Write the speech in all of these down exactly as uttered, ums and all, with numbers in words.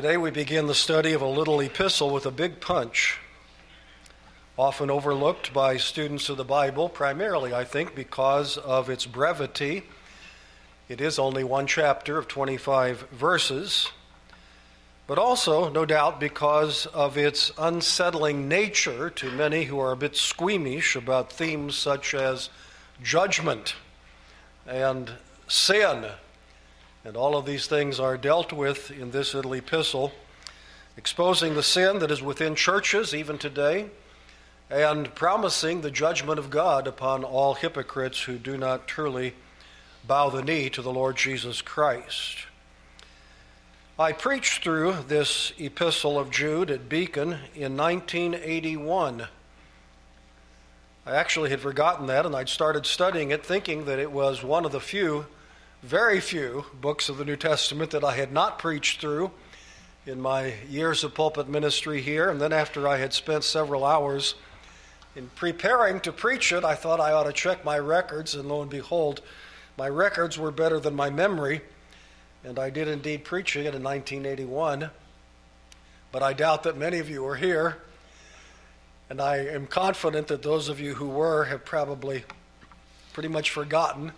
Today we begin the study of a little epistle with a big punch, often overlooked by students of the Bible, primarily, I think, because of its brevity. It is only one chapter of twenty-five verses, but also, no doubt, because of its unsettling nature to many who are a bit squeamish about themes such as judgment and sin. And all of these things are dealt with in this little epistle, exposing the sin that is within churches even today, and promising the judgment of God upon all hypocrites who do not truly bow the knee to the Lord Jesus Christ. I preached through this epistle of Jude at Beacon in nineteen eighty-one. I actually had forgotten that, and I'd started studying it thinking that it was one of the few, very few books of the New Testament that I had not preached through in my years of pulpit ministry here. And then after I had spent several hours in preparing to preach it, I thought I ought to check my records, and lo and behold, my records were better than my memory. And I did indeed preach it in nineteen eighty-one, but I doubt that many of you were here, and I am confident that those of you who were have probably pretty much forgotten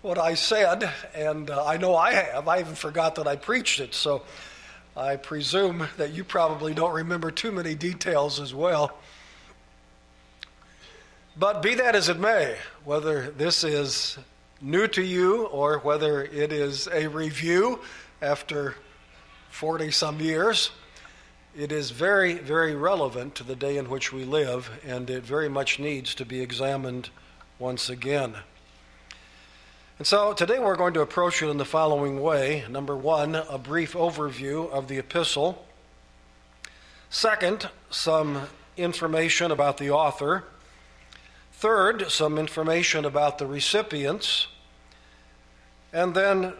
what I said, and uh, I know I have. I even forgot that I preached it, so I presume that you probably don't remember too many details as well. But be that as it may, whether this is new to you, or whether it is a review after forty-some years, it is very, very relevant to the day in which we live, and it very much needs to be examined once again. And so today we're going to approach it in the following way. Number one, a brief overview of the epistle. Second, some information about the author. Third, some information about the recipients. And then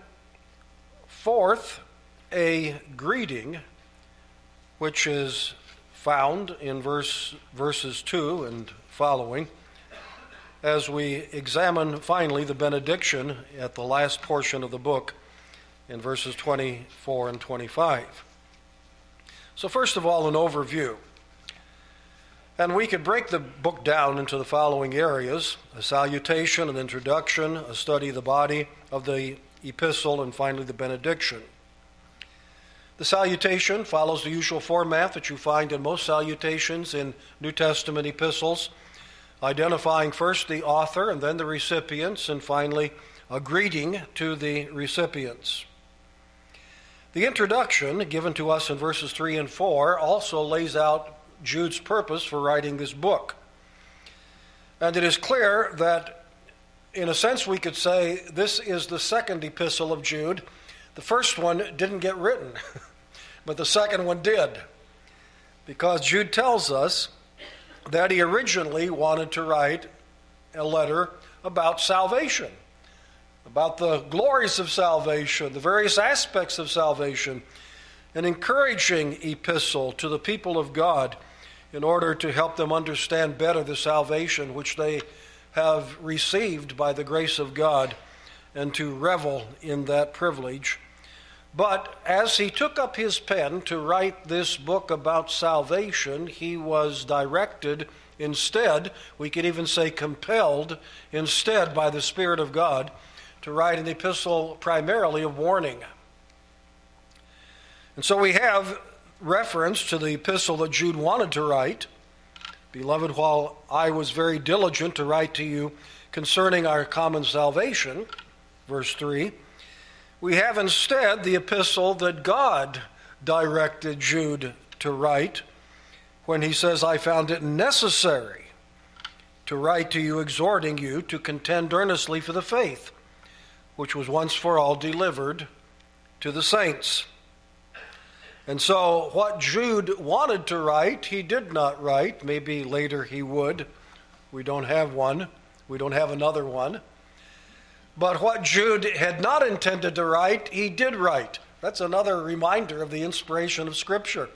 fourth, a greeting, which is found in verse verses two and following, as we examine finally the benediction at the last portion of the book in verses twenty-four and twenty-five. So first of all, an overview. And we could break the book down into the following areas: a salutation, an introduction, a study of the body of the epistle, and finally the benediction. The salutation follows the usual format that you find in most salutations in New Testament epistles, identifying first the author and then the recipients, and finally a greeting to the recipients. The introduction given to us in verses three and four also lays out Jude's purpose for writing this book. And it is clear that, in a sense, we could say this is the second epistle of Jude. The first one didn't get written, but the second one did, because Jude tells us that he originally wanted to write a letter about salvation, about the glories of salvation, the various aspects of salvation, an encouraging epistle to the people of God in order to help them understand better the salvation which they have received by the grace of God, and to revel in that privilege. But as he took up his pen to write this book about salvation, he was directed instead, we could even say compelled instead, by the Spirit of God to write an epistle primarily of warning. And so we have reference to the epistle that Jude wanted to write. Beloved, while I was very diligent to write to you concerning our common salvation, verse three, we have instead the epistle that God directed Jude to write when he says, I found it necessary to write to you, exhorting you to contend earnestly for the faith, which was once for all delivered to the saints. And so what Jude wanted to write, he did not write. Maybe later he would. We don't have one. We don't have another one. But what Jude had not intended to write, he did write. That's another reminder of the inspiration of Scripture.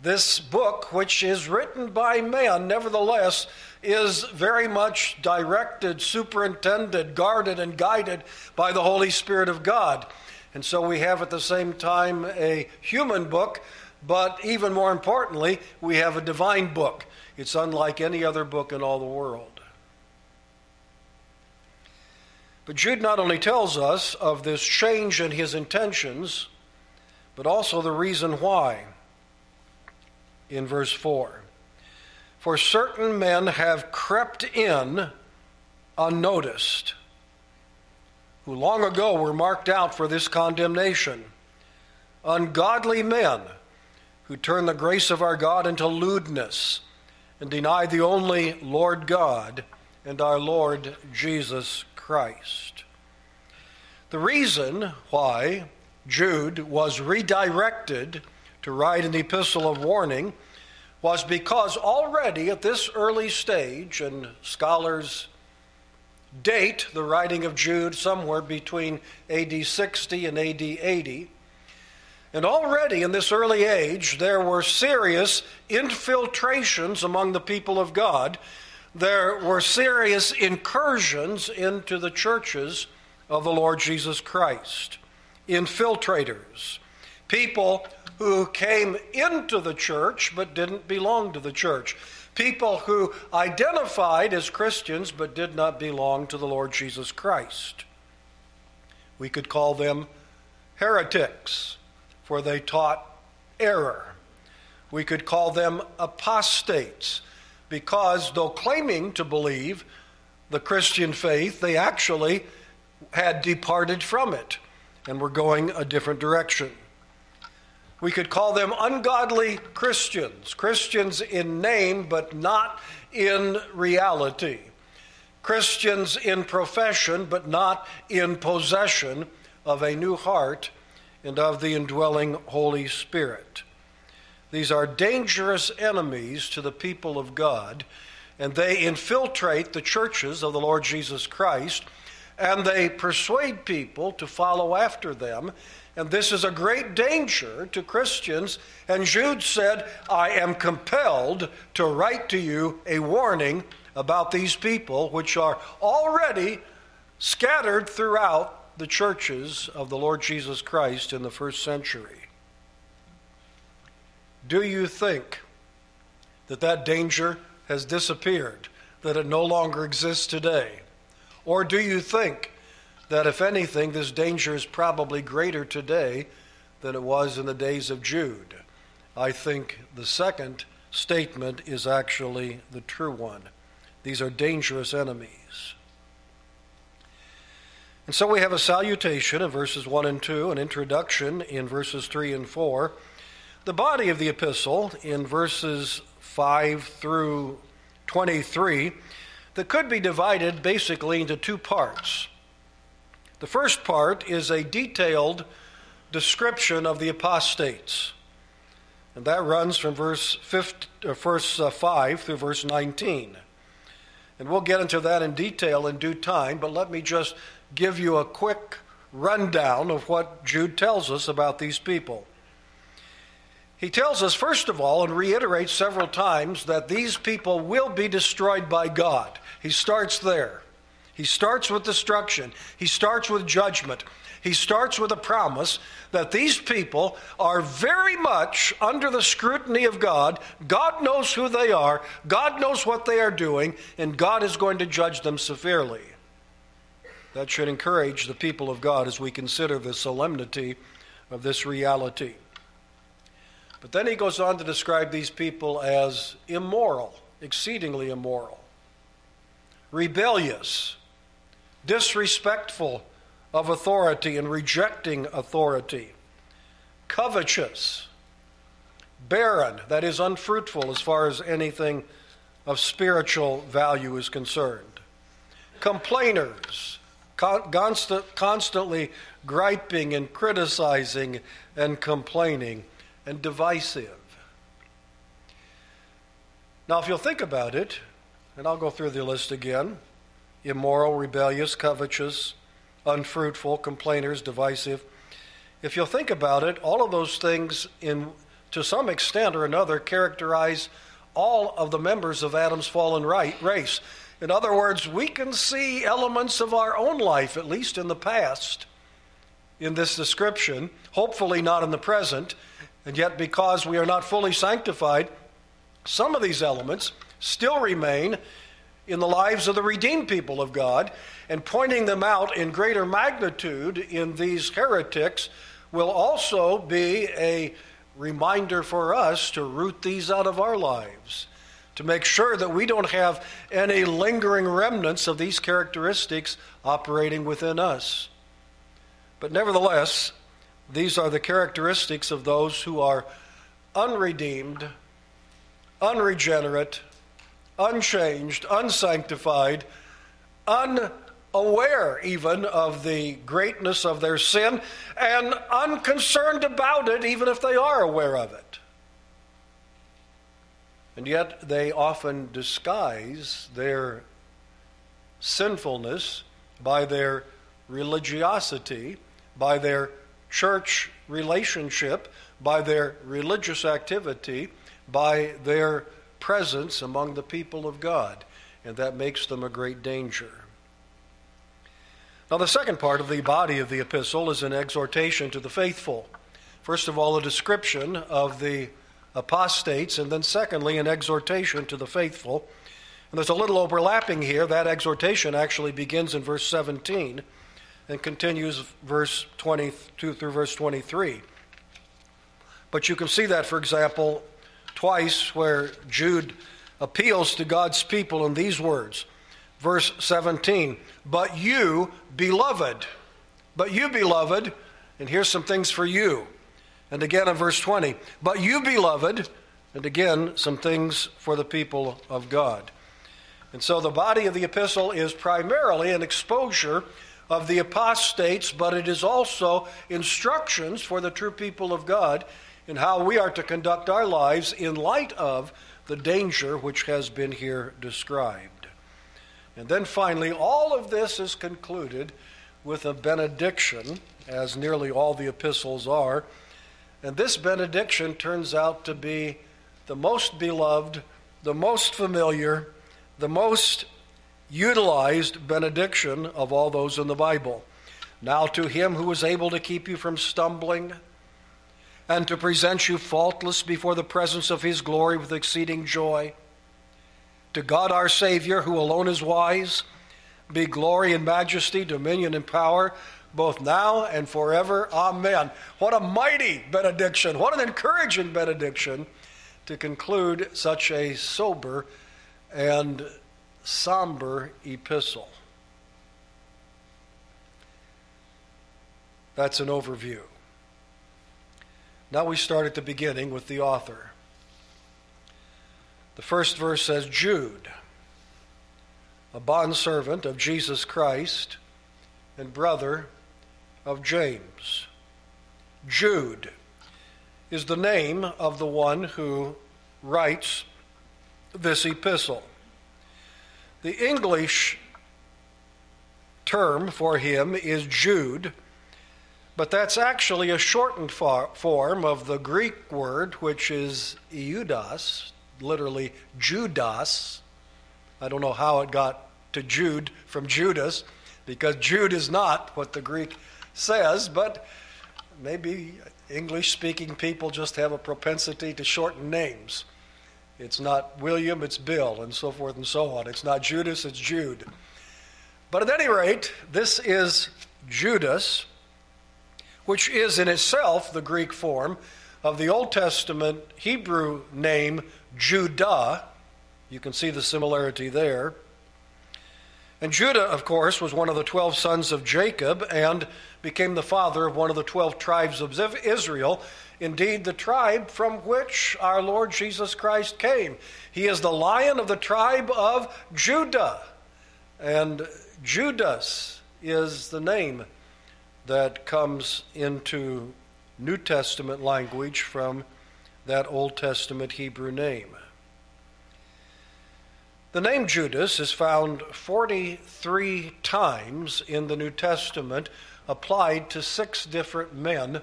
This book, which is written by man, nevertheless, is very much directed, superintended, guarded, and guided by the Holy Spirit of God. And so we have at the same time a human book, but even more importantly, we have a divine book. It's unlike any other book in all the world. But Jude not only tells us of this change in his intentions, but also the reason why. In verse four, for certain men have crept in unnoticed, who long ago were marked out for this condemnation, ungodly men who turn the grace of our God into lewdness and deny the only Lord God and our Lord Jesus Christ. The reason why Jude was redirected to write an epistle of warning was because already at this early stage, and scholars date the writing of Jude somewhere between A D sixty and A D eighty, and already in this early age there were serious infiltrations among the people of God. There were serious incursions into the churches of the Lord Jesus Christ. Infiltrators, people who came into the church but didn't belong to the church. People who identified as Christians but did not belong to the Lord Jesus Christ. We could call them heretics, for they taught error. We could call them apostates, because though claiming to believe the Christian faith, they actually had departed from it and were going a different direction. We could call them ungodly Christians, Christians in name but not in reality, Christians in profession but not in possession of a new heart and of the indwelling Holy Spirit. These are dangerous enemies to the people of God, and they infiltrate the churches of the Lord Jesus Christ, and they persuade people to follow after them. And this is a great danger to Christians. And Jude said, I am compelled to write to you a warning about these people, which are already scattered throughout the churches of the Lord Jesus Christ in the first century. Do you think that that danger has disappeared, that it no longer exists today? Or do you think that, if anything, this danger is probably greater today than it was in the days of Jude? I think the second statement is actually the true one. These are dangerous enemies. And so we have a salutation in verses one and two, an introduction in verses three and four. The body of the epistle in verses five through twenty-three that could be divided basically into two parts. The first part is a detailed description of the apostates, and that runs from verse five through verse nineteen. And we'll get into that in detail in due time, but let me just give you a quick rundown of what Jude tells us about these people. He tells us, first of all, and reiterates several times, that these people will be destroyed by God. He starts there. He starts with destruction. He starts with judgment. He starts with a promise that these people are very much under the scrutiny of God. God knows who they are. God knows what they are doing, and God is going to judge them severely. That should encourage the people of God as we consider the solemnity of this reality. But then he goes on to describe these people as immoral, exceedingly immoral, rebellious, disrespectful of authority and rejecting authority, covetous, barren, that is unfruitful as far as anything of spiritual value is concerned, complainers, constant, constantly griping and criticizing and complaining, and divisive. Now, if you'll think about it, and I'll go through the list again, immoral, rebellious, covetous, unfruitful, complainers, divisive. If you'll think about it, all of those things, in, to some extent or another, characterize all of the members of Adam's fallen right, race. In other words, we can see elements of our own life, at least in the past, in this description, hopefully not in the present, and yet because we are not fully sanctified, some of these elements still remain in the lives of the redeemed people of God, and pointing them out in greater magnitude in these heretics will also be a reminder for us to root these out of our lives, to make sure that we don't have any lingering remnants of these characteristics operating within us. But nevertheless, these are the characteristics of those who are unredeemed, unregenerate, unchanged, unsanctified, unaware even of the greatness of their sin, and unconcerned about it even if they are aware of it. And yet they often disguise their sinfulness by their religiosity, by their church relationship, by their religious activity, by their presence among the people of God. And that makes them a great danger. Now, the second part of the body of the epistle is an exhortation to the faithful. First of all, a description of the apostates, and then secondly, an exhortation to the faithful. And there's a little overlapping here. That exhortation actually begins in verse seventeen and continues verse twenty-two through verse twenty-three. But you can see that, for example, twice where Jude appeals to God's people in these words. Verse seventeen, but you, beloved, but you, beloved, and here's some things for you. And again in verse twenty, but you, beloved, and again, some things for the people of God. And so the body of the epistle is primarily an exposure of the apostates, but it is also instructions for the true people of God in how we are to conduct our lives in light of the danger which has been here described. And then finally, all of this is concluded with a benediction, as nearly all the epistles are. And this benediction turns out to be the most beloved, the most familiar, the most utilized benediction of all those in the Bible. Now to him who is able to keep you from stumbling and to present you faultless before the presence of his glory with exceeding joy. To God our Savior, who alone is wise, be glory and majesty, dominion and power, both now and forever. Amen. What a mighty benediction. What an encouraging benediction to conclude such a sober and somber epistle. That's an overview. Now we start at the beginning with the author. The first verse says, Jude, a bondservant of Jesus Christ and brother of James. Jude is the name of the one who writes this epistle. The English term for him is Jude, but that's actually a shortened form of the Greek word, which is Judas, literally Judas. I don't know how it got to Jude from Judas, because Jude is not what the Greek says, but maybe English-speaking people just have a propensity to shorten names. It's not William, it's Bill, and so forth and so on. It's not Judas, it's Jude. But at any rate, this is Judas, which is in itself the Greek form of the Old Testament Hebrew name Judah. You can see the similarity there. And Judah, of course, was one of the twelve sons of Jacob and became the father of one of the twelve tribes of Israel, indeed the tribe from which our Lord Jesus Christ came. He is the Lion of the tribe of Judah, and Judas is the name that comes into New Testament language from that Old Testament Hebrew name. The name Judas is found forty-three times in the New Testament, applied to six different men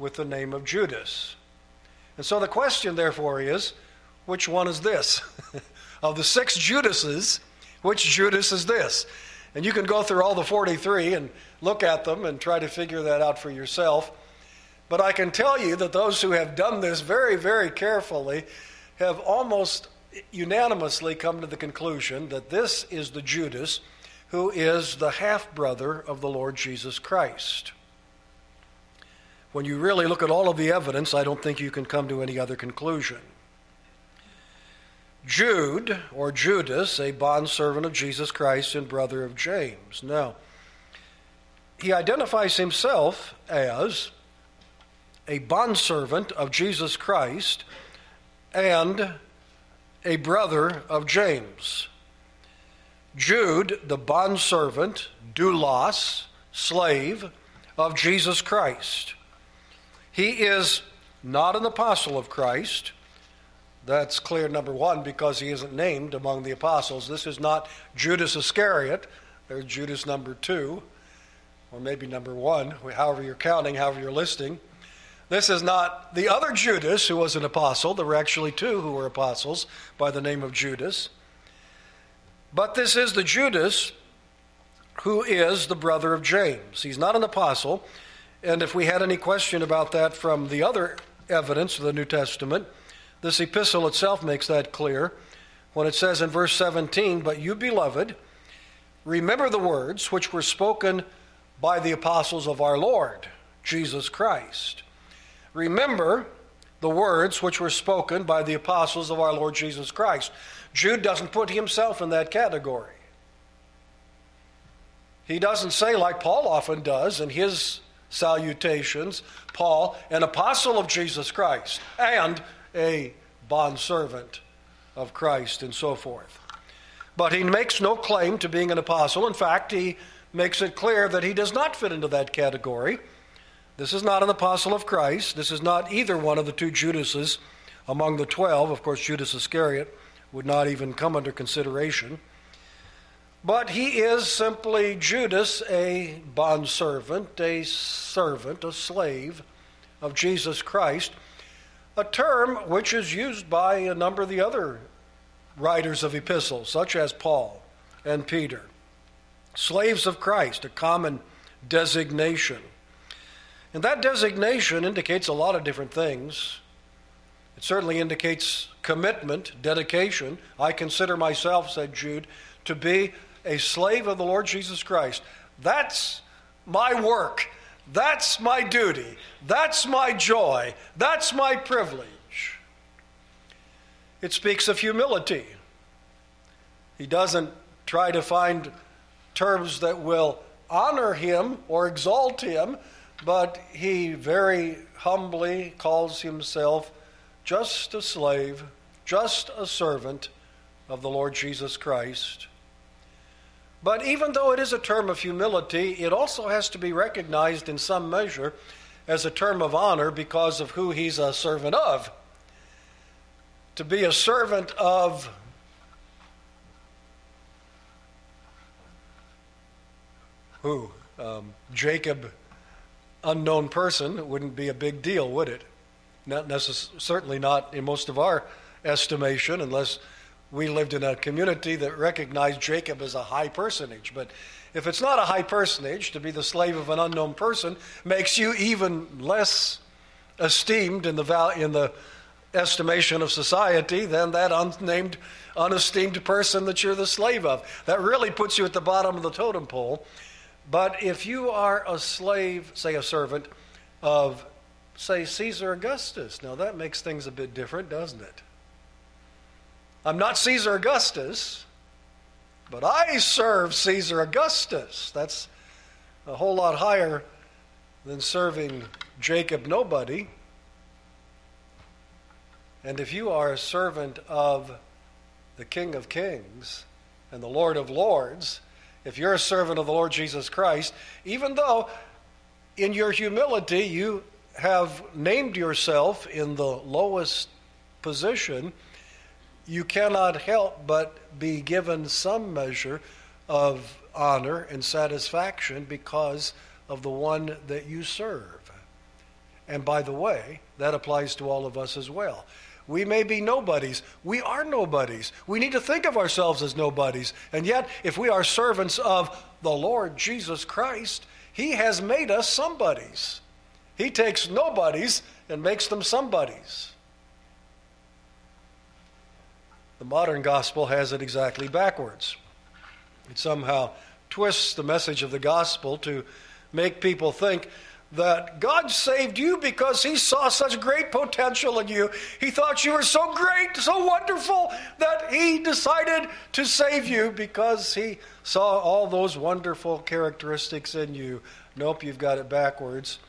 with the name of Judas. And so the question, therefore, is, which one is this? Of the six Judases, which Judas is this? And you can go through all the forty-three and look at them and try to figure that out for yourself. But I can tell you that those who have done this very, very carefully have almost unanimously come to the conclusion that this is the Judas who is the half-brother of the Lord Jesus Christ. When you really look at all of the evidence, I don't think you can come to any other conclusion. Jude, or Judas, a bondservant of Jesus Christ and brother of James. Now, he identifies himself as a bondservant of Jesus Christ and a brother of James. Jude, the bondservant, doulos, slave, of Jesus Christ. He is not an apostle of Christ. That's clear, number one, because he isn't named among the apostles. This is not Judas Iscariot. There's Judas number two, or maybe number one, however you're counting, however you're listing. This is not the other Judas who was an apostle. There were actually two who were apostles by the name of Judas. But this is the Judas who is the brother of James. He's not an apostle. And if we had any question about that from the other evidence of the New Testament, this epistle itself makes that clear when it says in verse seventeen, "But you, beloved, remember the words which were spoken by the apostles of our Lord, Jesus Christ." Remember the words which were spoken by the apostles of our Lord Jesus Christ. Jude doesn't put himself in that category. He doesn't say, like Paul often does in his salutations, Paul, an apostle of Jesus Christ, and a bondservant of Christ, and so forth. But he makes no claim to being an apostle. In fact, he makes it clear that he does not fit into that category. This is not an apostle of Christ. This is not either one of the two Judases among the twelve. Of course, Judas Iscariot would not even come under consideration. But he is simply Judas, a bondservant, a servant, a slave of Jesus Christ, a term which is used by a number of the other writers of epistles, such as Paul and Peter. Slaves of Christ, a common designation. And that designation indicates a lot of different things. It certainly indicates commitment, dedication. I consider myself, said Jude, to be a slave of the Lord Jesus Christ. That's my work. That's my duty. That's my joy. That's my privilege. It speaks of humility. He doesn't try to find terms that will honor him or exalt him, but he very humbly calls himself just a slave, just a servant of the Lord Jesus Christ. But even though it is a term of humility, it also has to be recognized in some measure as a term of honor because of who he's a servant of. To be a servant of who? Um, Jacob, unknown person, wouldn't be a big deal, would it? Not necess- certainly not in most of our estimation, unless we lived in a community that recognized Jacob as a high personage. But if it's not a high personage, to be the slave of an unknown person makes you even less esteemed in the val- in the estimation of society than that unnamed, unesteemed person that you're the slave of. That really puts you at the bottom of the totem pole. But if you are a slave, say a servant of, say, Caesar Augustus, now that makes things a bit different, doesn't it? I'm not Caesar Augustus, but I serve Caesar Augustus. That's a whole lot higher than serving Jacob nobody. And if you are a servant of the King of Kings and the Lord of Lords, if you're a servant of the Lord Jesus Christ, even though in your humility you have named yourself in the lowest position, you cannot help but be given some measure of honor and satisfaction because of the one that you serve. And by the way, that applies to all of us as well. We may be nobodies. We are nobodies. We need to think of ourselves as nobodies. And yet, if we are servants of the Lord Jesus Christ, he has made us somebodies. He takes nobodies and makes them somebodies. The modern gospel has it exactly backwards. It somehow twists the message of the gospel to make people think that God saved you because he saw such great potential in you. He thought you were so great, so wonderful, that he decided to save you because he saw all those wonderful characteristics in you. Nope, you've got it backwards.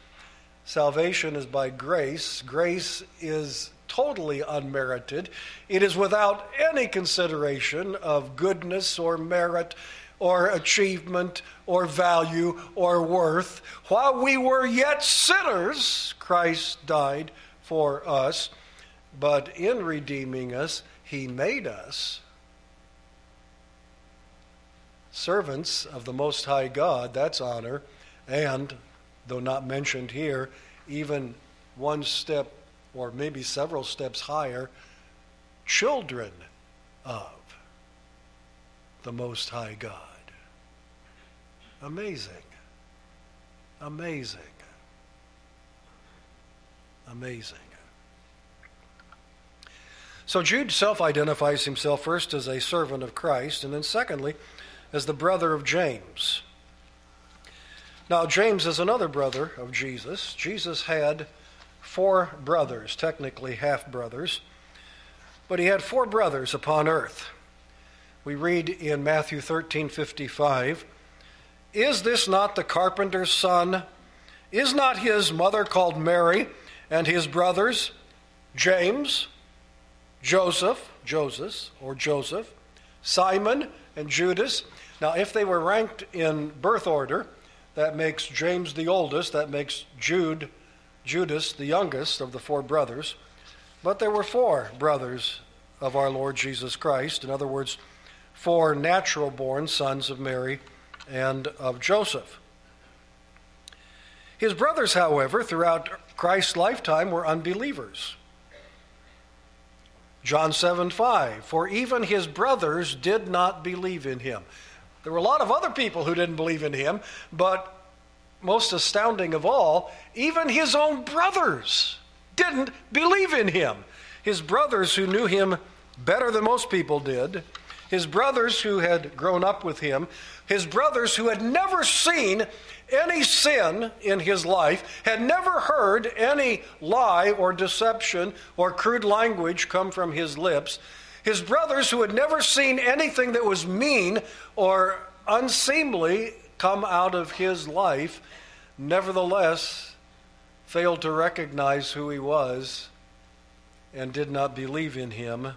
Salvation is by grace. Grace is totally unmerited. It is without any consideration of goodness or merit or achievement or value or worth. While we were yet sinners, Christ died for us. But in redeeming us, he made us servants of the Most High God. That's honor. And, though not mentioned here, even one step or maybe several steps higher, children of the Most High God. Amazing. Amazing. Amazing. So Jude self-identifies himself first as a servant of Christ, and then secondly, as the brother of James. Now, James is another brother of Jesus. Jesus had four brothers, technically half-brothers, but he had four brothers upon earth. We read in Matthew thirteen fifty-five, "Is this not the carpenter's son? Is not his mother called Mary, and his brothers James, Joseph, Joseph, or Joseph, Simon, and Judas?" Now, if they were ranked in birth order, that makes James the oldest, that makes Jude, Judas the youngest of the four brothers. But there were four brothers of our Lord Jesus Christ. In other words, four natural-born sons of Mary and of Joseph. His brothers, however, throughout Christ's lifetime were unbelievers. John seven five, "For even his brothers did not believe in him." There were a lot of other people who didn't believe in him, but most astounding of all, even his own brothers didn't believe in him. His brothers who knew him better than most people did, his brothers who had grown up with him, his brothers who had never seen any sin in his life, had never heard any lie or deception or crude language come from his lips, his brothers who had never seen anything that was mean or unseemly come out of his life, nevertheless failed to recognize who he was and did not believe in him.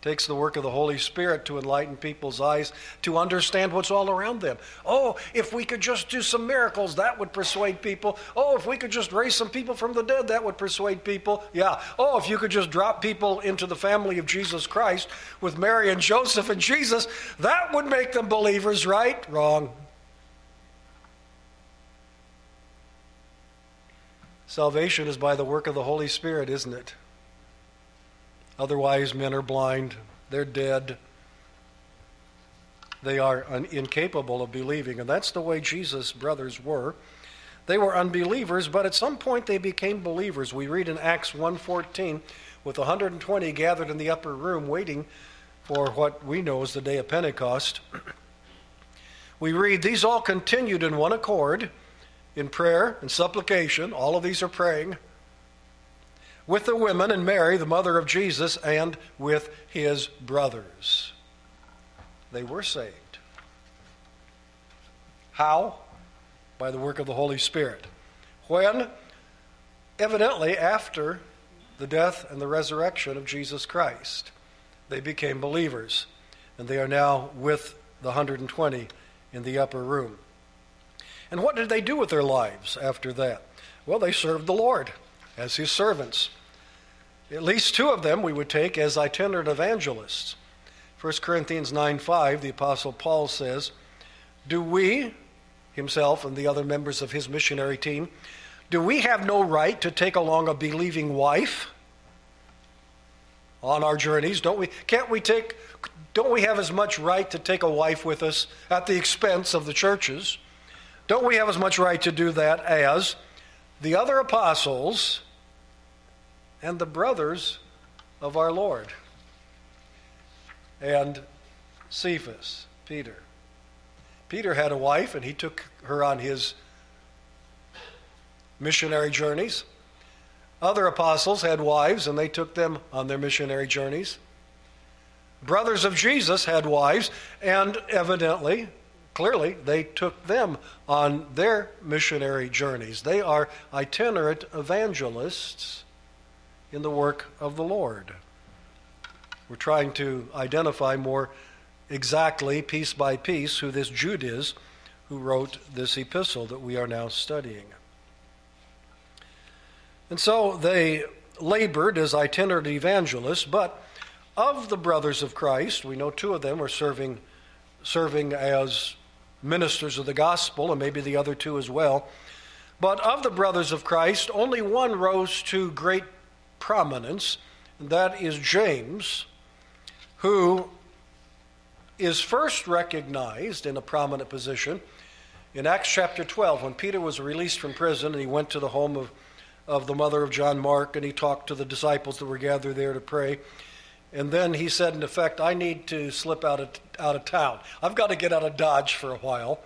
Takes the work of the Holy Spirit to enlighten people's eyes to understand what's all around them. Oh, if we could just do some miracles, that would persuade people. Oh, if we could just raise some people from the dead, that would persuade people. Yeah. Oh, if you could just drop people into the family of Jesus Christ with Mary and Joseph and Jesus, that would make them believers, right? Wrong. Salvation is by the work of the Holy Spirit, isn't it? Otherwise, men are blind, they're dead, they are un- incapable of believing. And that's the way Jesus' brothers were. They were unbelievers, but at some point they became believers. We read in Acts one fourteen, with one hundred twenty gathered in the upper room waiting for what we know as the day of Pentecost. We read, "These all continued in one accord, in prayer and supplication," all of these are praying, "with the women and Mary, the mother of Jesus, and with his brothers." They were saved. How? By the work of the Holy Spirit. When? Evidently after the death and the resurrection of Jesus Christ. They became believers, and they are now with the one hundred twenty in the upper room. And what did they do with their lives after that? Well, they served the Lord as his servants. At least two of them we would take as itinerant evangelists. First Corinthians nine five, the Apostle Paul says, "Do we," himself and the other members of his missionary team, "do we have no right to take along a believing wife on our journeys? Don't we? Can't we take Don't we have as much right to take a wife with us at the expense of the churches? Don't we have as much right to do that as the other apostles and the brothers of our Lord and Cephas, Peter? Peter had a wife, and he took her on his missionary journeys. Other apostles had wives, and they took them on their missionary journeys. Brothers of Jesus had wives, and evidently, clearly, they took them on their missionary journeys. They are itinerant evangelists in the work of the Lord. We're trying to identify more exactly, piece by piece, who this Jude is who wrote this epistle that we are now studying. And so they labored as itinerant evangelists, but of the brothers of Christ, we know two of them are serving serving as ministers of the gospel, and maybe the other two as well. But of the brothers of Christ, only one rose to great prominence, and that is James, who is first recognized in a prominent position in Acts chapter twelve, when Peter was released from prison and he went to the home of, of the mother of John Mark, and he talked to the disciples that were gathered there to pray. And then he said, in effect, I need to slip out of, out of town. I've got to get out of Dodge for a while.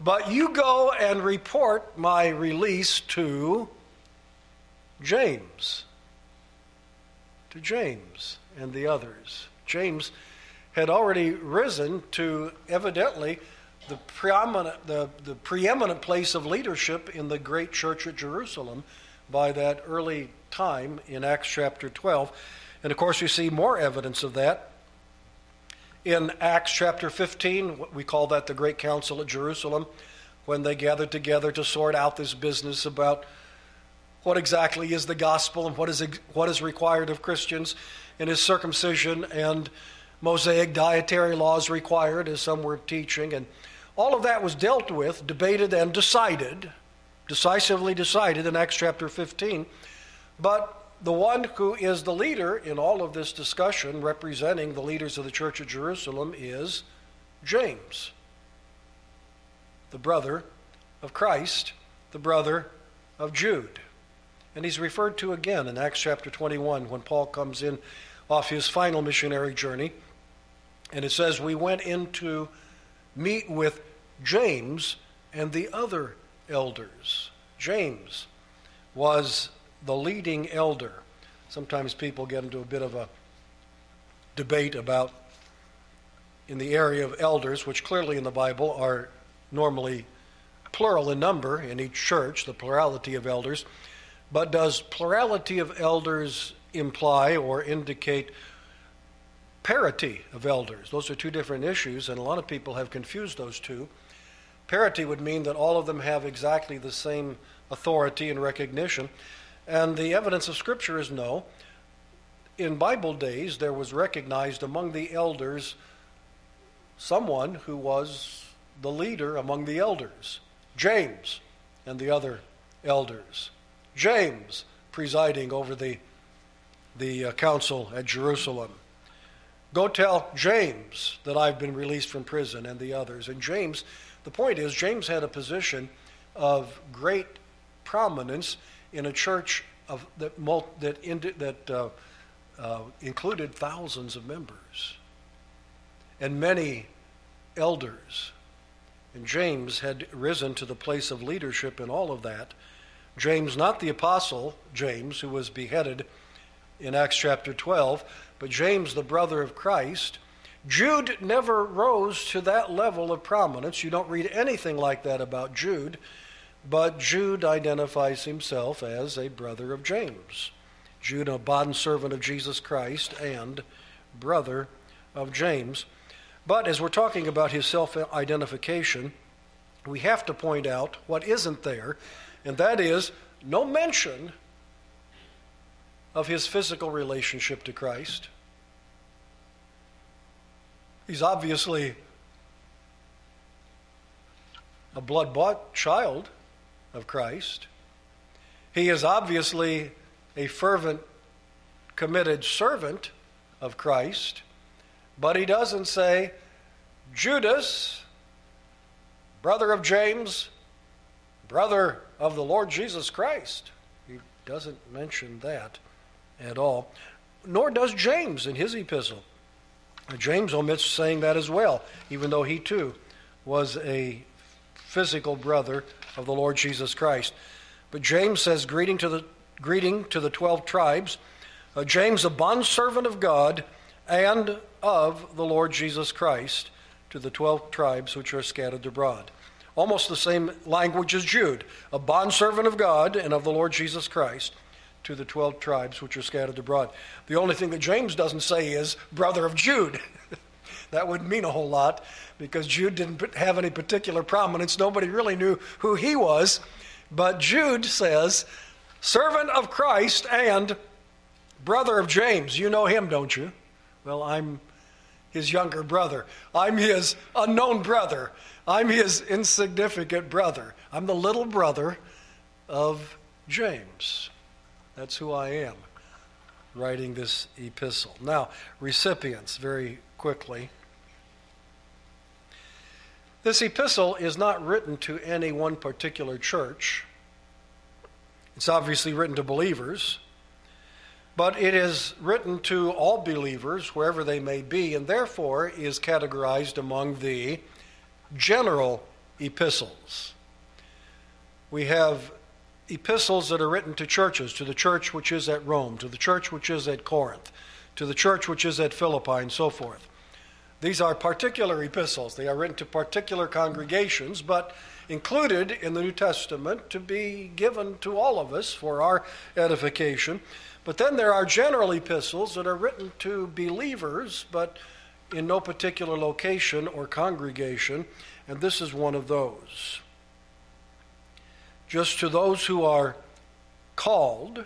But you go and report my release to James. To James and the others. James had already risen to, evidently, the preeminent, the, the preeminent place of leadership in the great church at Jerusalem by that early time in Acts chapter twelve. And, of course, we see more evidence of that in Acts chapter fifteen. We call that the Great Council at Jerusalem, when they gathered together to sort out this business about what exactly is the gospel and what is what is required of Christians, and is circumcision and Mosaic dietary laws required, as some were teaching. And all of that was dealt with, debated, and decided, decisively decided in Acts chapter fifteen. But the one who is the leader in all of this discussion, representing the leaders of the church of Jerusalem, is James, the brother of Christ, the brother of Jude. And he's referred to again in Acts chapter twenty-one, when Paul comes in off his final missionary journey. And it says, we went in to meet with James and the other elders. James was the leading elder. Sometimes people get into a bit of a debate about, in the area of elders, which clearly in the Bible are normally plural in number in each church, the plurality of elders. But does plurality of elders imply or indicate parity of elders? Those are two different issues, and a lot of people have confused those two. Parity would mean that all of them have exactly the same authority and recognition. And the evidence of Scripture is no. In Bible days, there was recognized among the elders someone who was the leader among the elders. James and the other elders. James presiding over the, the uh, council at Jerusalem. Go tell James that I've been released from prison, and the others. And James, the point is, James had a position of great prominence in a church of that that that uh, uh, included thousands of members and many elders. And James had risen to the place of leadership in all of that. James, not the apostle James, who was beheaded in Acts chapter twelve, but James, the brother of Christ. Jude never rose to that level of prominence. You don't read anything like that about Jude. But Jude identifies himself as a brother of James. Jude, a bondservant of Jesus Christ and brother of James. But as we're talking about his self-identification, we have to point out what isn't there, and that is no mention of his physical relationship to Christ. He's obviously a blood-bought child of Christ. He is obviously a fervent, committed servant of Christ. But he doesn't say, Judas, brother of James, brother of the Lord Jesus Christ. He doesn't mention that at all. Nor does James in his epistle. James omits saying that as well, even though he too was a physical brother of the Lord Jesus Christ. But James says, greeting to the greeting to the twelve tribes, uh, James, a bondservant of God and of the Lord Jesus Christ, to the twelve tribes which are scattered abroad. Almost the same language as Jude, a bondservant of God and of the Lord Jesus Christ, to the twelve tribes which are scattered abroad. The only thing that James doesn't say is brother of Jude. That wouldn't mean a whole lot because Jude didn't have any particular prominence. Nobody really knew who he was. But Jude says, servant of Christ and brother of James. You know him, don't you? Well, I'm his younger brother. I'm his unknown brother. I'm his insignificant brother. I'm the little brother of James. That's who I am, writing this epistle. Now, recipients, very quickly. This epistle is not written to any one particular church. It's obviously written to believers, but it is written to all believers, wherever they may be, and therefore is categorized among the general epistles. We have epistles that are written to churches, to the church which is at Rome, to the church which is at Corinth, to the church which is at Philippi, and so forth. These are particular epistles. They are written to particular congregations, but included in the New Testament to be given to all of us for our edification. But then there are general epistles that are written to believers, but in no particular location or congregation, and this is one of those. Just to those who are called,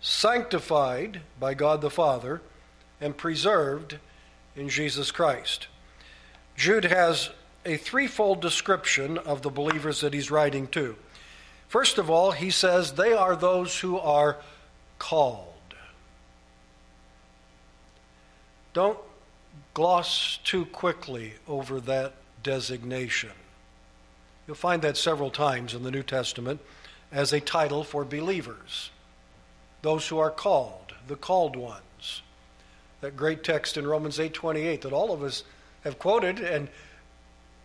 sanctified by God the Father, and preserved in Jesus Christ. Jude has a threefold description of the believers that he's writing to. First of all, he says they are those who are called. Don't gloss too quickly over that designation. You'll find that several times in the New Testament as a title for believers. Those who are called, the called ones. That great text in Romans eight twenty-eight that all of us have quoted and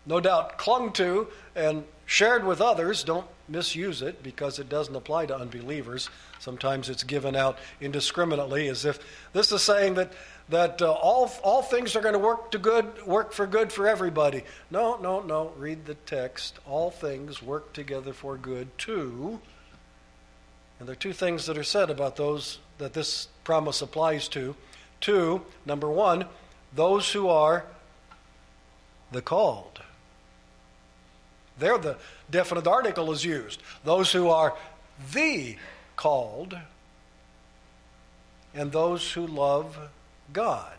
no doubt clung to and shared with others. Don't misuse it because it doesn't apply to unbelievers. Sometimes it's given out indiscriminately as if this is saying that that uh, all all things are going to work to good, work for good for everybody. No, no, no. Read the text. All things work together for good too. And there are two things that are said about those that this promise applies to. Two, number one, those who are the called. There the definite article is used. Those who are the called and those who love God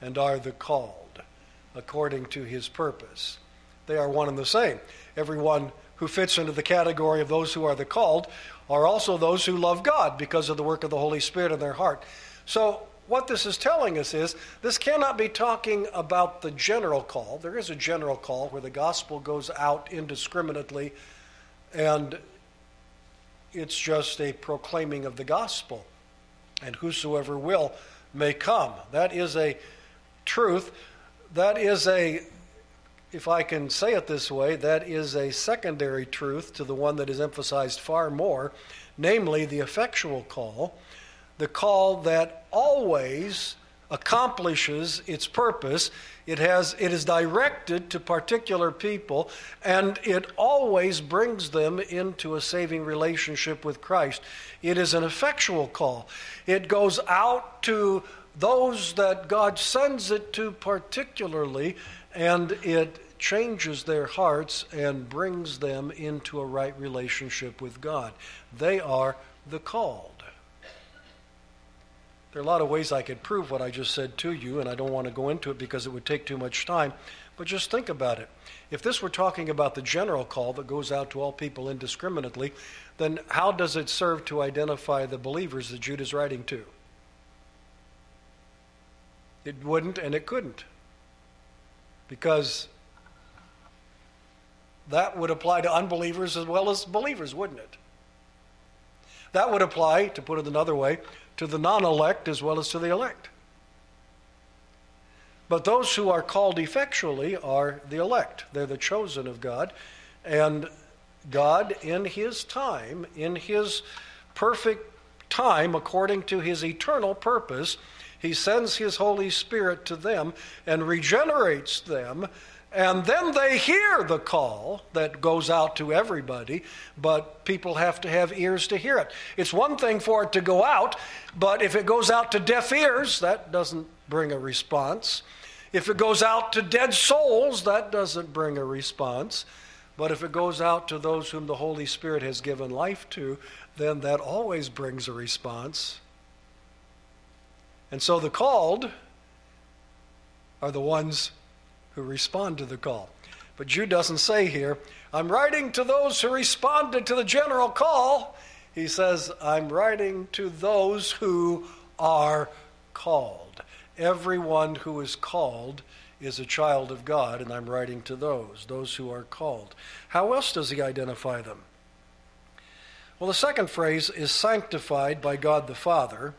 and are the called according to his purpose. They are one and the same. Everyone who fits into the category of those who are the called are also those who love God because of the work of the Holy Spirit in their heart. So what this is telling us is this cannot be talking about the general call. There is a general call where the gospel goes out indiscriminately and it's just a proclaiming of the gospel and whosoever will may come. That is a truth. That is a, if I can say it this way, that is a secondary truth to the one that is emphasized far more, namely the effectual call, the call that always accomplishes its purpose. It has, it is directed to particular people, and it always brings them into a saving relationship with Christ. It is an effectual call. It goes out to those that God sends it to particularly, and it changes their hearts and brings them into a right relationship with God. They are the called. There are a lot of ways I could prove what I just said to you, and I don't want to go into it because it would take too much time, but just think about it. If this were talking about the general call that goes out to all people indiscriminately, then how does it serve to identify the believers that Jude is writing to? It wouldn't and it couldn't, because that would apply to unbelievers as well as believers, wouldn't it? That would apply, to put it another way, to the non-elect as well as to the elect. But those who are called effectually are the elect. They're the chosen of God. And God, in his time, in his perfect time, according to his eternal purpose, he sends his Holy Spirit to them and regenerates them. And then they hear the call that goes out to everybody, but people have to have ears to hear it. It's one thing for it to go out, but if it goes out to deaf ears, that doesn't bring a response. If it goes out to dead souls, that doesn't bring a response. But if it goes out to those whom the Holy Spirit has given life to, then that always brings a response. And so the called are the ones who respond to the call. But Jude doesn't say here, I'm writing to those who responded to the general call. He says, I'm writing to those who are called. Everyone who is called is a child of God, and I'm writing to those, those who are called. How else does he identify them? Well, the second phrase is sanctified by God the Father.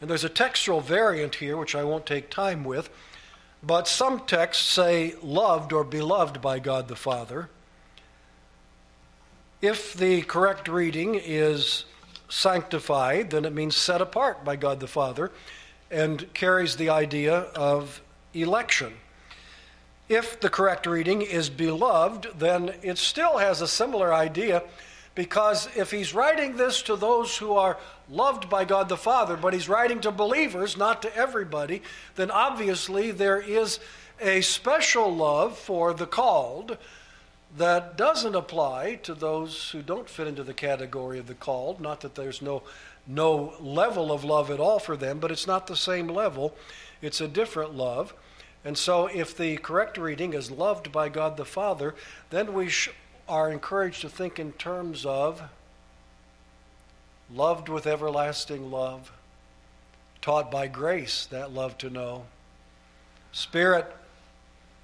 And there's a textual variant here, which I won't take time with, but some texts say loved or beloved by God the Father. If the correct reading is sanctified, then it means set apart by God the Father and carries the idea of election. If the correct reading is beloved, then it still has a similar idea, because if he's writing this to those who are loved by God the Father, but he's writing to believers, not to everybody, then obviously there is a special love for the called that doesn't apply to those who don't fit into the category of the called. Not that there's no no level of love at all for them, but it's not the same level. It's a different love. And so if the correct reading is loved by God the Father, then we sh- are encouraged to think in terms of loved with everlasting love, taught by grace that love to know. Spirit,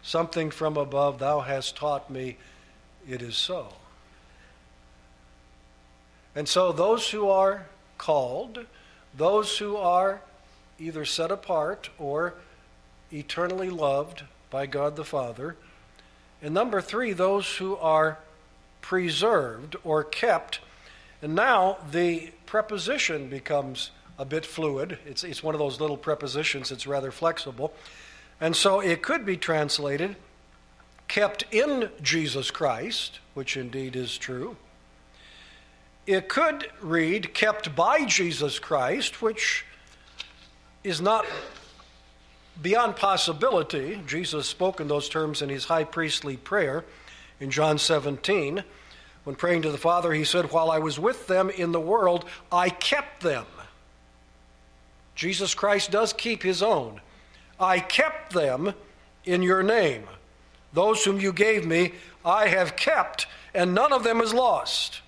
something from above, thou hast taught me, it is so. And so those who are called, those who are either set apart or eternally loved by God the Father, and number three, those who are preserved or kept. And now the preposition becomes a bit fluid. It's, it's one of those little prepositions that's rather flexible. And so it could be translated, kept in Jesus Christ, which indeed is true. It could read, kept by Jesus Christ, which is not beyond possibility. Jesus spoke in those terms in his high priestly prayer in John seventeen. When praying to the Father, he said, while I was with them in the world, I kept them. Jesus Christ does keep his own. I kept them in your name. Those whom you gave me, I have kept, and none of them is lost.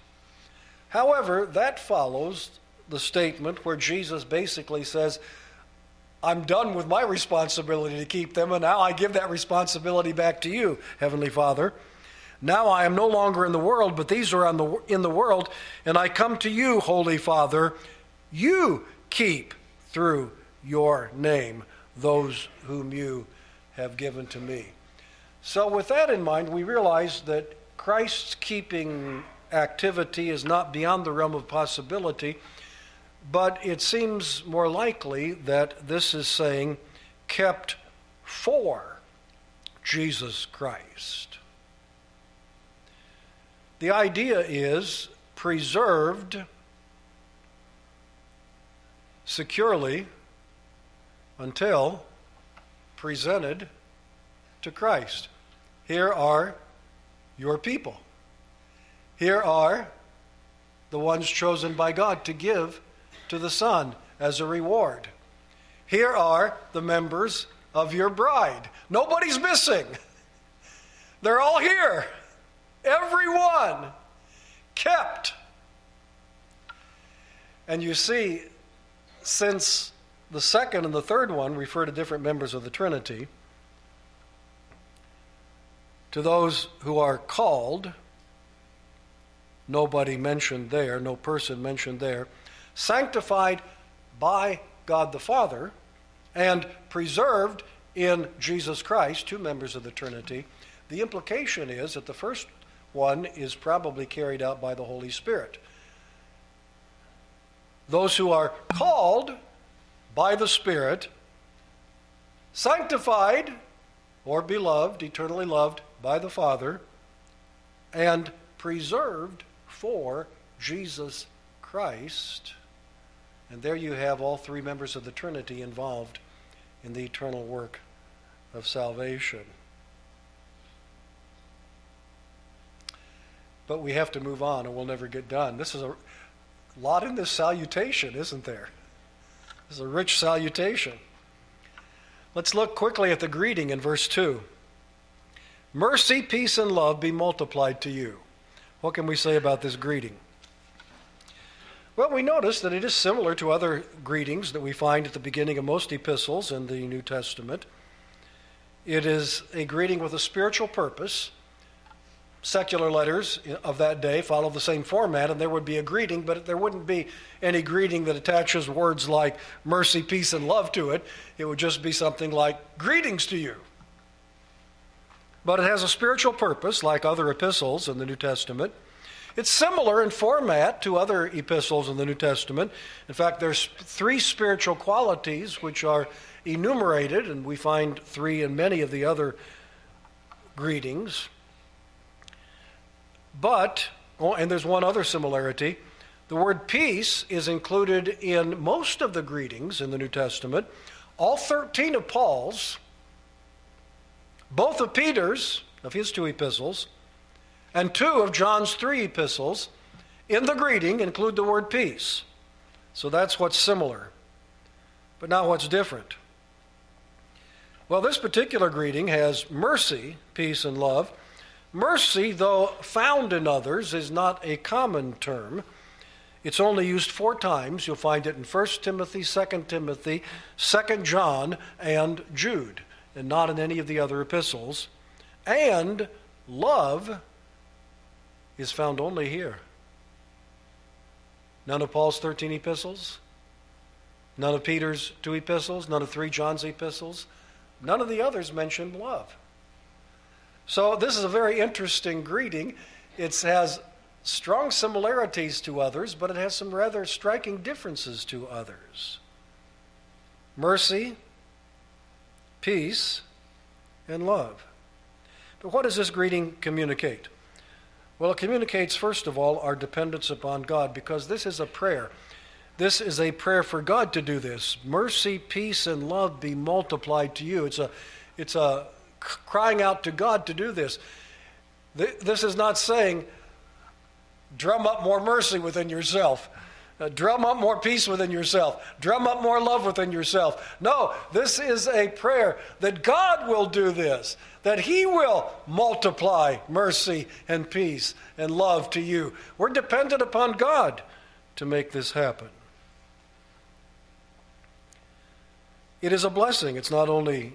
However, that follows the statement where Jesus basically says, I'm done with my responsibility to keep them, and now I give that responsibility back to you, Heavenly Father. Now I am no longer in the world, but these are on the, in the world, and I come to you, Holy Father. You keep through your name those whom you have given to me. So with that in mind, we realize that Christ's keeping activity is not beyond the realm of possibility, but it seems more likely that this is saying kept for Jesus Christ. The idea is preserved securely until presented to Christ. Here are your people. Here are the ones chosen by God to give to the Son as a reward. Here are the members of your bride. Nobody's missing. They're all here. Everyone kept. And you see, since The second and the third one refer to different members of the Trinity. To those who are called, nobody mentioned there, no person mentioned there, sanctified by God the Father and preserved in Jesus Christ, two members of the Trinity. The implication is that the first one is probably carried out by the Holy Spirit. Those who are called by the Spirit, sanctified or beloved, eternally loved by the Father, and preserved for Jesus Christ. And there you have all three members of the Trinity involved in the eternal work of salvation. But we have to move on, and we'll never get done. This is a lot in this salutation, isn't there? This is a rich salutation. Let's look quickly at the greeting in verse two. Mercy, peace, and love be multiplied to you. What can we say about this greeting? Well, we notice that it is similar to other greetings that we find at the beginning of most epistles in the New Testament. It is a greeting with a spiritual purpose. Secular letters of that day follow the same format, and there would be a greeting, but there wouldn't be any greeting that attaches words like mercy, peace, and love to it. It would just be something like, greetings to you. But it has a spiritual purpose, like other epistles in the New Testament. It's similar in format to other epistles in the New Testament. In fact, there's three spiritual qualities which are enumerated, and we find three in many of the other greetings. But, oh, and there's one other similarity, the word peace is included in most of the greetings in the New Testament. All thirteen of Paul's, both of Peter's, of his two epistles, and two of John's three epistles, in the greeting include the word peace. So that's what's similar. But now what's different? Well, this particular greeting has mercy, peace, and love. Mercy, though found in others, is not a common term. It's only used four times. You'll find it in First Timothy, Second Timothy, Second John, and Jude, and not in any of the other epistles. And love is found only here. None of Paul's thirteen epistles, none of Peter's two epistles, none of three John's epistles, none of the others mentioned love. So this is a very interesting greeting. It has strong similarities to others, but it has some rather striking differences to others. Mercy, peace, and love. But what does this greeting communicate? Well, it communicates, first of all, our dependence upon God, because this is a prayer. This is a prayer for God to do this. Mercy, peace, and love be multiplied to you. It's a, it's a, crying out to God to do this. This is not saying, drum up more mercy within yourself. Drum up more peace within yourself. Drum up more love within yourself. No, this is a prayer that God will do this, that He will multiply mercy and peace and love to you. We're dependent upon God to make this happen. It is a blessing. It's not only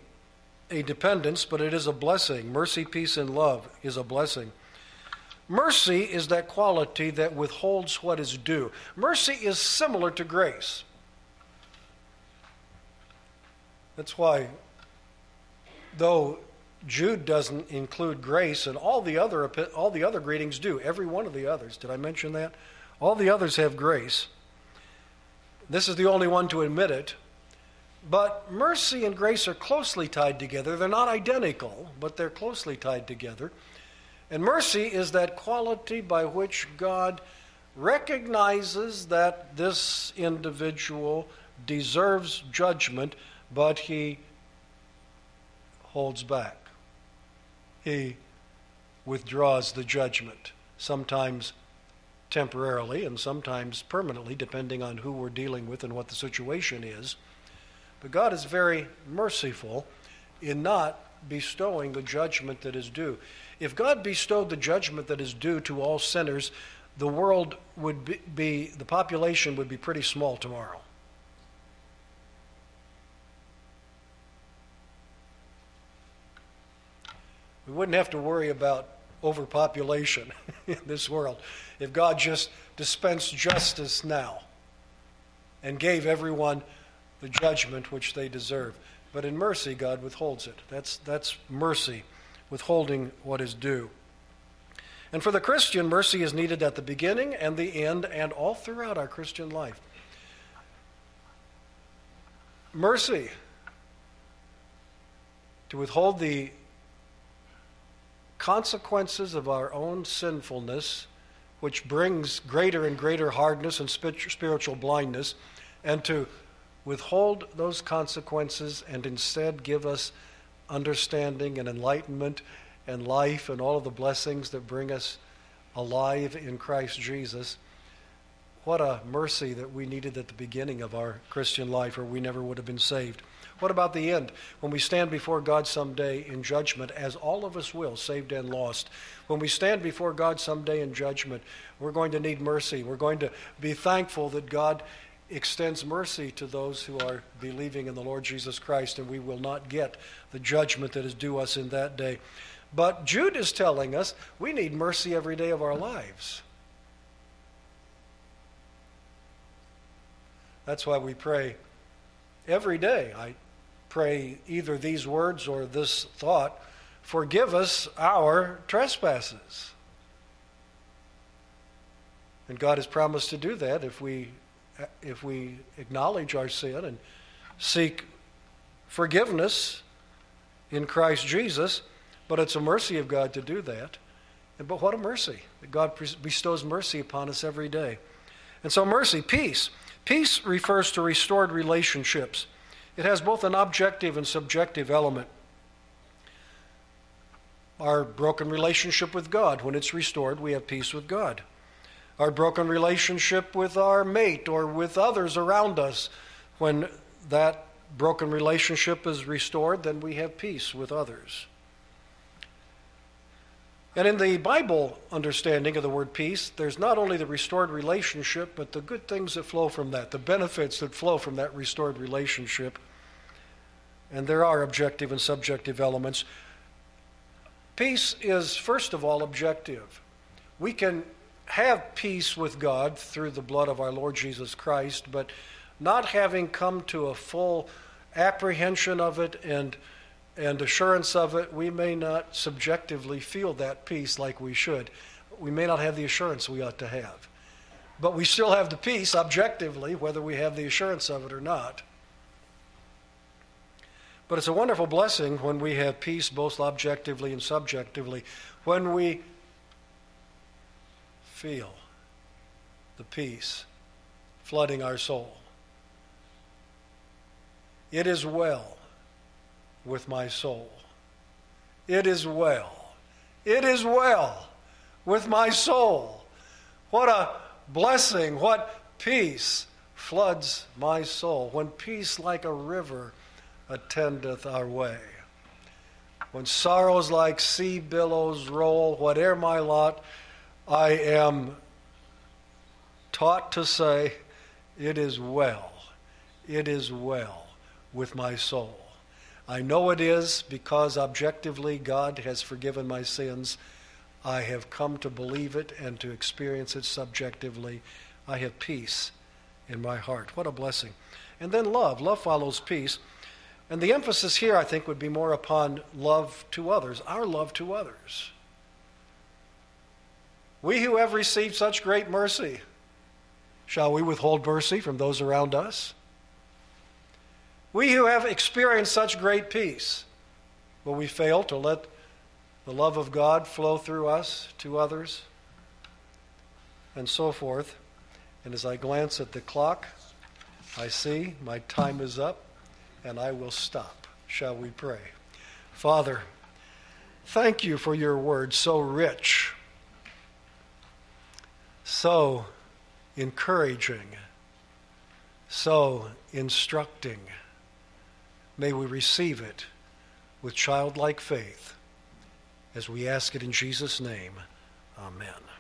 a dependence, but it is a blessing. Mercy, peace, and love is a blessing. Mercy is that quality that withholds what is due. Mercy is similar to grace. That's why, though Jude doesn't include grace, and all the other all the other greetings do, every one of the others, did I mention that? All the others have grace. This is the only one to admit it. But mercy and grace are closely tied together. They're not identical, but they're closely tied together. And mercy is that quality by which God recognizes that this individual deserves judgment, but He holds back. He withdraws the judgment, sometimes temporarily and sometimes permanently, depending on who we're dealing with and what the situation is. But God is very merciful in not bestowing the judgment that is due. If God bestowed the judgment that is due to all sinners, the world would be, be, the population would be pretty small tomorrow. We wouldn't have to worry about overpopulation in this world if God just dispensed justice now and gave everyone the judgment which they deserve. But in mercy, God withholds it. That's, that's mercy, withholding what is due. And for the Christian, mercy is needed at the beginning and the end and all throughout our Christian life. Mercy, to withhold the consequences of our own sinfulness, which brings greater and greater hardness and spiritual blindness, and to withhold those consequences and instead give us understanding and enlightenment and life and all of the blessings that bring us alive in Christ Jesus. What a mercy that we needed at the beginning of our Christian life, or we never would have been saved. What about the end? When we stand before God someday in judgment, as all of us will, saved and lost, when we stand before God someday in judgment, we're going to need mercy. We're going to be thankful that God extends mercy to those who are believing in the Lord Jesus Christ, and we will not get the judgment that is due us in that day. But Jude is telling us we need mercy every day of our lives. That's why we pray every day. I pray either these words or this thought: forgive us our trespasses. And God has promised to do that if we If we acknowledge our sin and seek forgiveness in Christ Jesus. But it's a mercy of God to do that. But what a mercy, that God bestows mercy upon us every day. And so mercy, peace. Peace refers to restored relationships. It has both an objective and subjective element. Our broken relationship with God, when it's restored, we have peace with God. Our broken relationship with our mate or with others around us, when that broken relationship is restored, then we have peace with others. And in the Bible understanding of the word peace, there's not only the restored relationship, but the good things that flow from that, the benefits that flow from that restored relationship. And there are objective and subjective elements. Peace is, first of all, objective. We can have peace with God through the blood of our Lord Jesus Christ, but not having come to a full apprehension of it and and assurance of it, we may not subjectively feel that peace like we should. We may not have the assurance we ought to have. But we still have the peace objectively, whether we have the assurance of it or not. But it's a wonderful blessing when we have peace both objectively and subjectively. When we feel the peace flooding our soul. It is well with my soul. It is well. It is well with my soul. What a blessing, what peace floods my soul, when peace like a river attendeth our way. When sorrows like sea billows roll, whate'er my lot, I am taught to say, it is well, it is well with my soul. I know it is, because objectively God has forgiven my sins. I have come to believe it and to experience it subjectively. I have peace in my heart. What a blessing. And then love. Love follows peace. And the emphasis here, I think, would be more upon love to others, our love to others. We who have received such great mercy, shall we withhold mercy from those around us? We who have experienced such great peace, will we fail to let the love of God flow through us to others? And so forth. And as I glance at the clock, I see my time is up, and I will stop. Shall we pray? Father, thank you for your word, so rich, so encouraging, so instructing. May we receive it with childlike faith as we ask it in Jesus' name. Amen.